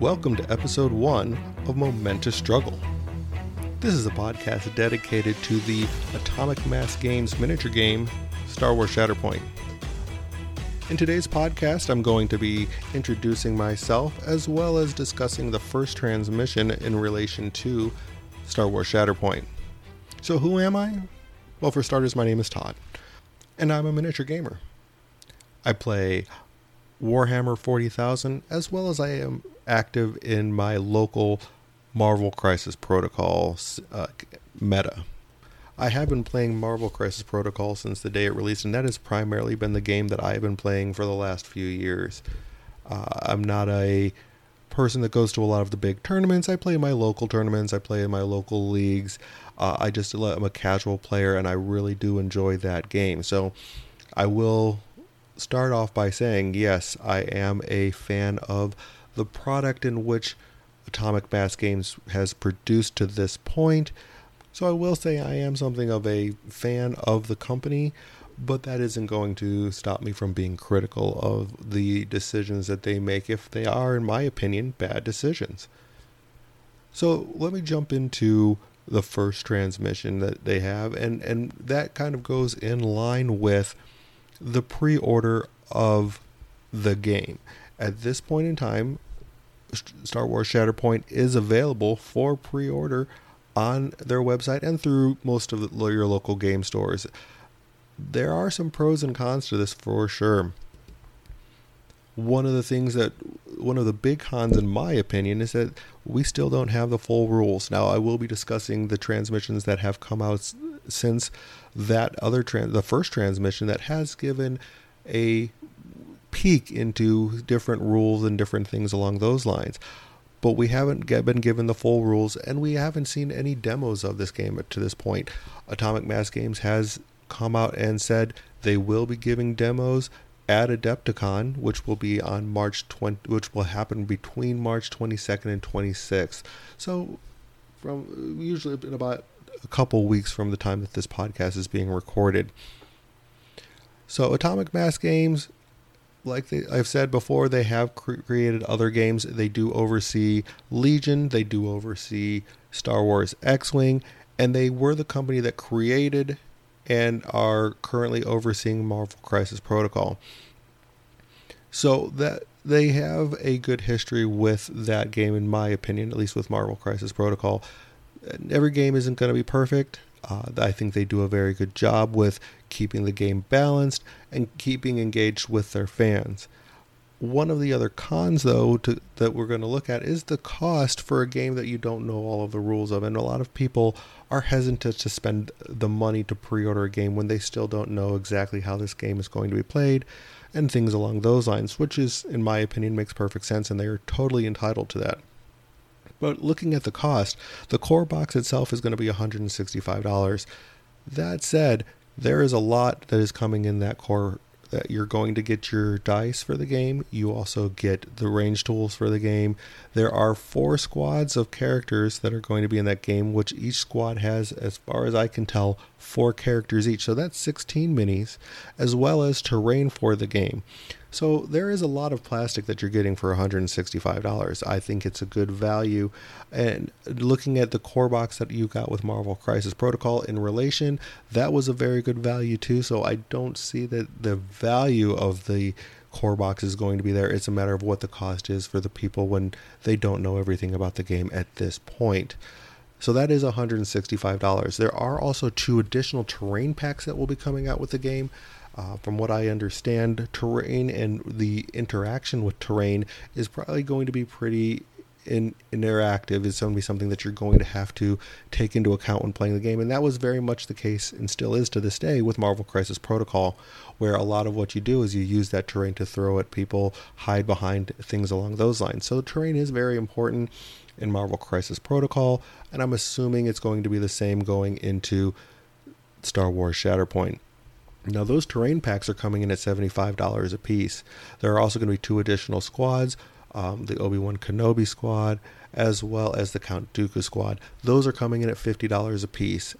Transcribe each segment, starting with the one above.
Welcome to episode 1 of Momentous Struggle. This is a podcast dedicated to the Atomic Mass Games miniature game, Star Wars Shatterpoint. In today's podcast, I'm going to be introducing myself as well as discussing the first transmission in relation to Star Wars Shatterpoint. So who am I? Well, for starters, my name is Todd, and I'm a miniature gamer. I play Warhammer 40,000, as well as I am active in my local Marvel Crisis Protocol meta. I have been playing Marvel Crisis Protocol since the day it released, and that has primarily been the game that I have been playing for the last few years. I'm not a person that goes to a lot of the big tournaments. I play my local tournaments. I play in my local leagues. I'm a casual player, and I really do enjoy that game. So I will start off by saying, yes, I am a fan of the product in which Atomic Mass Games has produced to this point. So I will say I am something of a fan of the company, but that isn't going to stop me from being critical of the decisions that they make if they are, in my opinion, bad decisions. So let me jump into the first transmission that they have, and that kind of goes in line with the pre-order of the game. At this point in time, Star Wars Shatterpoint is available for pre-order on their website and through most of your local game stores. There are some pros and cons to this for sure. One of the big cons, in my opinion, is that we still don't have the full rules. Now, I will be discussing the transmissions that have come out since that the first transmission that has given a peek into different rules and different things along those lines. But we haven't been given the full rules, and we haven't seen any demos of this game to this point. Atomic Mass Games has come out and said they will be giving demos at Adepticon, which will be on which will happen between March 22nd and 26th. So, from usually in about a couple weeks from the time that this podcast is being recorded. So, Atomic Mass Games, I've said before, they have created other games. They do oversee Legion. They do oversee Star Wars X-Wing. And they were the company that created and are currently overseeing Marvel Crisis Protocol. So that they have a good history with that game, in my opinion, at least with Marvel Crisis Protocol. Every game isn't going to be perfect. I think they do a very good job with keeping the game balanced and keeping engaged with their fans. One of the other cons, though, that we're going to look at is the cost for a game that you don't know all of the rules of. And a lot of people are hesitant to spend the money to pre-order a game when they still don't know exactly how this game is going to be played and things along those lines, which is, in my opinion, makes perfect sense, and they are totally entitled to that. But looking at the cost, the core box itself is going to be $165. That said, there is a lot that is coming in that core. That you're going to get your dice for the game. You also get the range tools for the game. There are 4 squads of characters that are going to be in that game, which each squad has, as far as I can tell, 4 characters each. So that's 16 minis, as well as terrain for the game. So there is a lot of plastic that you're getting for $165. I think it's a good value. And looking at the core box that you got with Marvel Crisis Protocol in relation, that was a very good value too. So I don't see that the value of the core box is going to be there. It's a matter of what the cost is for the people when they don't know everything about the game at this point. So that is $165. There are also 2 additional terrain packs that will be coming out with the game. From what I understand, terrain and the interaction with terrain is probably going to be pretty interactive. It's going to be something that you're going to have to take into account when playing the game. And that was very much the case, and still is to this day, with Marvel Crisis Protocol, where a lot of what you do is you use that terrain to throw at people, hide behind things along those lines. So terrain is very important in Marvel Crisis Protocol, and I'm assuming it's going to be the same going into Star Wars Shatterpoint. Now, those terrain packs are coming in at $75 a piece. There are also going to be 2 additional squads, the Obi-Wan Kenobi squad, as well as the Count Dooku squad. Those are coming in at $50 a piece.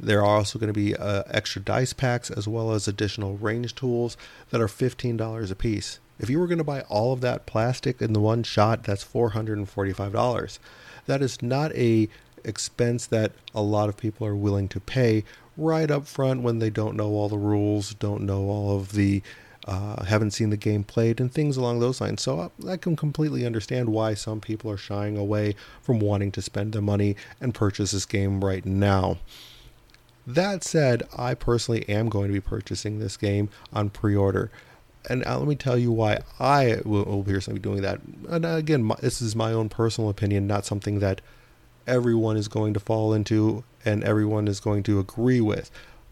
There are also going to be extra dice packs, as well as additional range tools that are $15 a piece. If you were going to buy all of that plastic in the one shot, that's $445. That is not an expense that a lot of people are willing to pay right up front when they don't know all the rules, don't know all of the, haven't seen the game played and things along those lines. So I can completely understand why some people are shying away from wanting to spend the money and purchase this game right now. That said, I personally am going to be purchasing this game on pre-order. And let me tell you why I will personally be doing that. And again, this is my own personal opinion, not something that everyone is going to fall into and everyone is going to agree with.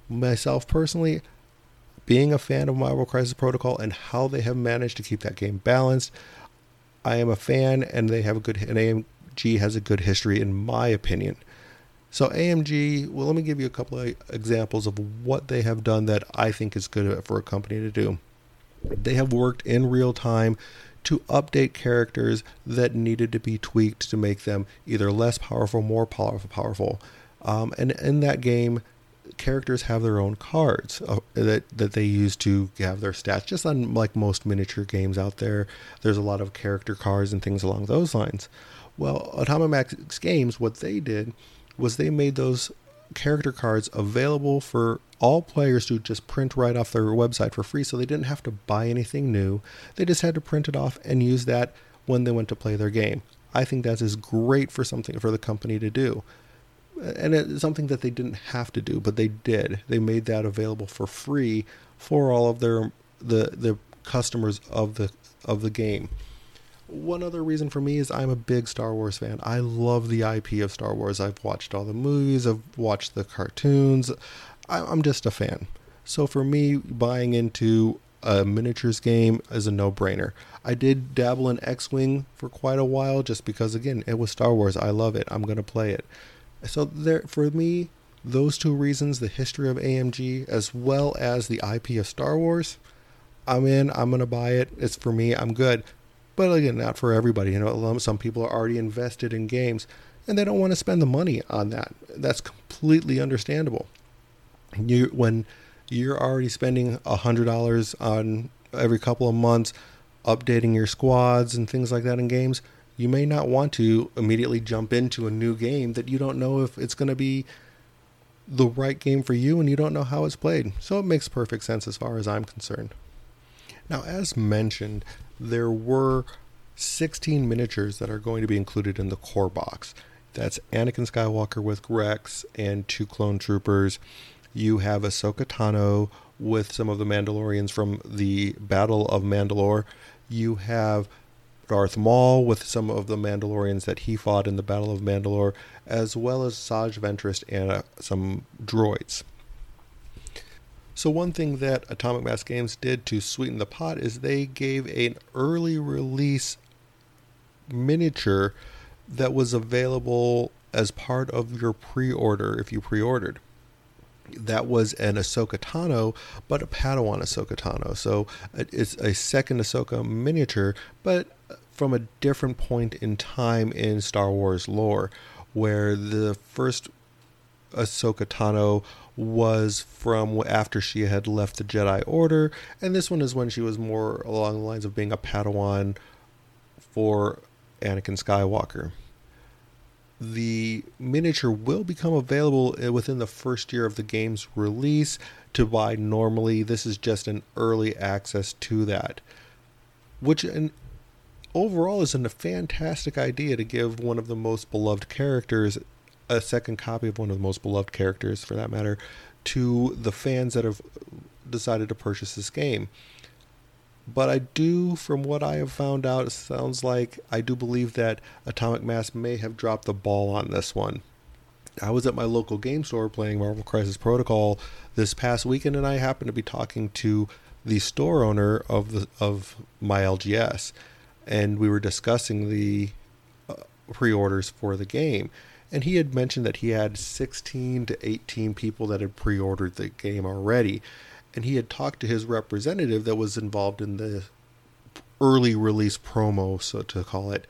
Myself personally, being a fan of Marvel Crisis Protocol and how they have managed to keep that game balanced, I am a fan, and they have a good, and AMG has a good history in my opinion. So AMG, well, let me give you a couple of examples of what they have done that I think is good for a company to do. They have worked in real time to update characters that needed to be tweaked to make them either less powerful, more powerful. And in that game, characters have their own cards that they use to have their stats. Just unlike most miniature games out there, there's a lot of character cards and things along those lines. Well, Atomic Mass Games, what they did was they made those character cards available for all players to just print right off their website for free, so they didn't have to buy anything new. They just had to print it off and use that when they went to play their game. I think that is great for something for the company to do. And it's something that they didn't have to do, but they did. They made that available for free for all of their the customers of the game. One other reason for me is I'm a big Star Wars fan. I love the IP of Star Wars. I've watched all the movies. I've watched the cartoons. I'm just a fan. So for me, buying into a miniatures game is a no-brainer. I did dabble in X-Wing for quite a while just because, again, it was Star Wars. I love it. I'm going to play it. So there, for me, those two reasons, the history of AMG as well as the IP of Star Wars, I'm in. I'm going to buy it. It's for me. I'm good. But again, not for everybody. You know, some people are already invested in games and they don't want to spend the money on that. That's completely understandable. When you're already spending $100 on every couple of months updating your squads and things like that in games, you may not want to immediately jump into a new game that you don't know if it's going to be the right game for you and you don't know how it's played. So it makes perfect sense as far as I'm concerned. Now, as mentioned, there were 16 miniatures that are going to be included in the core box. That's Anakin Skywalker with Rex and 2 clone troopers. You have Ahsoka Tano with some of the Mandalorians from the Battle of Mandalore. You have Darth Maul with some of the Mandalorians that he fought in the Battle of Mandalore, as well as Asajj Ventress and some droids. So one thing that Atomic Mass Games did to sweeten the pot is they gave an early release miniature that was available as part of your pre-order if you pre-ordered. That was an Ahsoka Tano, but a Padawan Ahsoka Tano. So it's a second Ahsoka miniature, but from a different point in time in Star Wars lore, where the first Ahsoka Tano was from after she had left the Jedi Order, and this one is when she was more along the lines of being a Padawan for Anakin Skywalker. The miniature will become available within the first year of the game's release to buy normally. This is just an early access to that, which overall is a fantastic idea to give one of the most beloved characters a second copy of one of the most beloved characters, for that matter, to the fans that have decided to purchase this game. But I do, from what I have found out, it sounds like I do believe that Atomic Mass may have dropped the ball on this one. I was at my local game store playing Marvel Crisis Protocol this past weekend, and I happened to be talking to the store owner of my LGS, and we were discussing the pre-orders for the game. And he had mentioned that he had 16 to 18 people that had pre-ordered the game already. And he had talked to his representative that was involved in the early release promo, so to call it,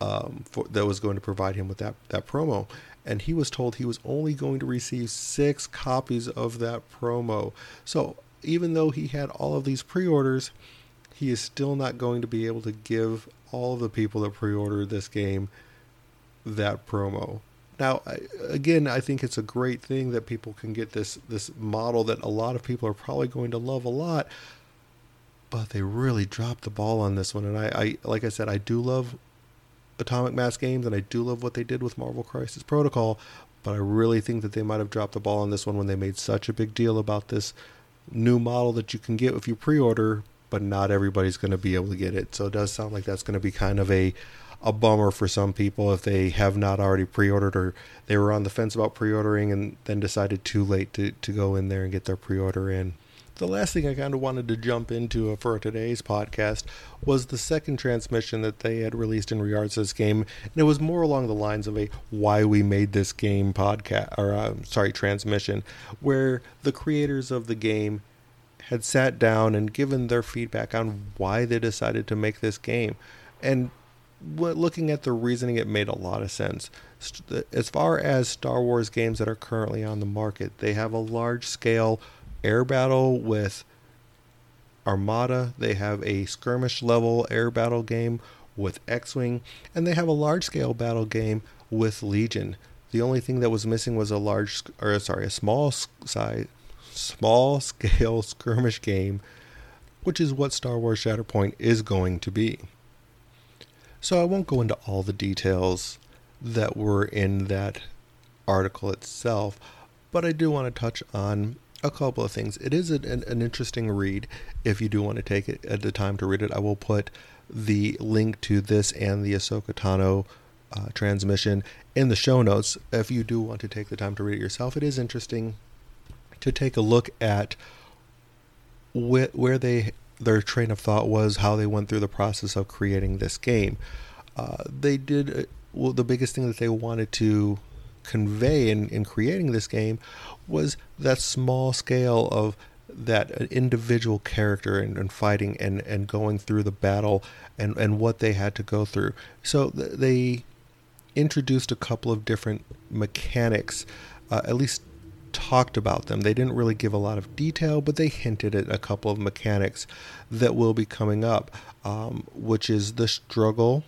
that was going to provide him with that promo. And he was told he was only going to receive 6 copies of that promo. So even though he had all of these pre-orders, he is still not going to be able to give all of the people that pre-ordered this game that promo. Now, again, I think it's a great thing that people can get this model that a lot of people are probably going to love a lot, but they really dropped the ball on this one. And I like I said, I do love Atomic Mass Games, and I do love what they did with Marvel Crisis Protocol, but I really think that they might have dropped the ball on this one when they made such a big deal about this new model that you can get if you pre-order, but not everybody's going to be able to get it. So it does sound like that's going to be kind of a bummer for some people if they have not already pre-ordered, or they were on the fence about pre-ordering and then decided too late to go in there and get their pre-order in. The last thing I kind of wanted to jump into for today's podcast was the second transmission that they had released in regards to this game, and it was more along the lines of a "Why We Made This Game" podcast, or transmission, where the creators of the game had sat down and given their feedback on why they decided to make this game, and looking at the reasoning, it made a lot of sense. As far as Star Wars games that are currently on the market, they have a large-scale air battle with Armada, they have a skirmish-level air battle game with X-Wing, and they have a large-scale battle game with Legion. The only thing that was missing was a small-scale skirmish game, which is what Star Wars Shatterpoint is going to be. So I won't go into all the details that were in that article itself, but I do want to touch on a couple of things. It is an interesting read. If you do want to take it at the time to read it, I will put the link to this and the Ahsoka Tano transmission in the show notes. If you do want to take the time to read it yourself, it is interesting to take a look at where their train of thought was, how they went through the process of creating this game. The biggest thing that they wanted to convey in creating this game was that small scale of that individual character and fighting and going through the battle and what they had to go through. So they introduced a couple of different mechanics, at least talked about them. They didn't really give a lot of detail, but they hinted at a couple of mechanics that will be coming up, which is the struggle,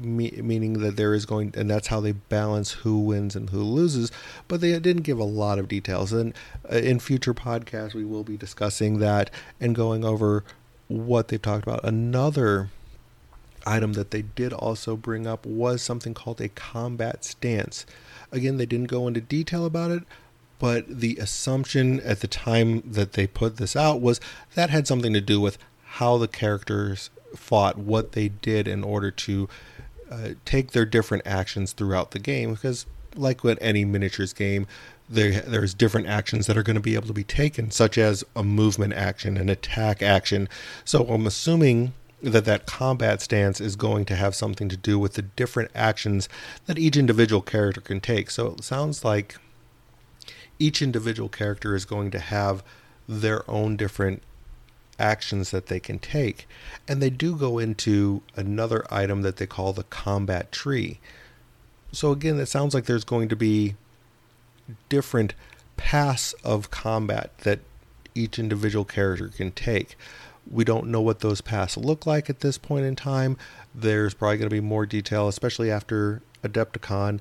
meaning that there is going, and that's how they balance who wins and who loses, but they didn't give a lot of details. And in future podcasts, we will be discussing that and going over what they've talked about. Another item that they did also bring up was something called a combat stance. Again, they didn't go into detail about it, but the assumption at the time that they put this out was that had something to do with how the characters fought, what they did in order to take their different actions throughout the game, because like with any miniatures game, there's different actions that are going to be able to be taken, such as a movement action, an attack action. So I'm assuming that combat stance is going to have something to do with the different actions that each individual character can take. So it sounds like each individual character is going to have their own different actions that they can take. And they do go into another item that they call the combat tree. So again, that sounds like there's going to be different paths of combat that each individual character can take. We don't know what those paths look like at this point in time. There's probably going to be more detail, especially after Adepticon,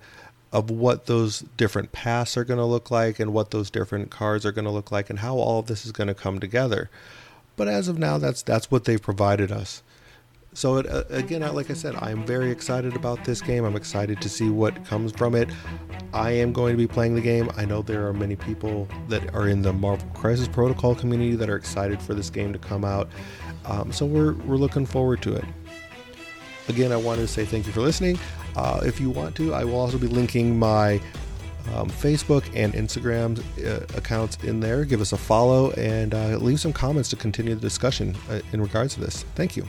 of what those different paths are going to look like and what those different cards are going to look like and how all of this is going to come together. But as of now, that's what they've provided us. So again, like I said, I'm very excited about this game. I'm excited to see what comes from it. I am going to be playing the game. I know there are many people that are in the Marvel Crisis Protocol community that are excited for this game to come out. So we're looking forward to it. Again, I wanted to say thank you for listening. If you want to, I will also be linking my Facebook and Instagram accounts in there. Give us a follow and leave some comments to continue the discussion in regards to this. Thank you.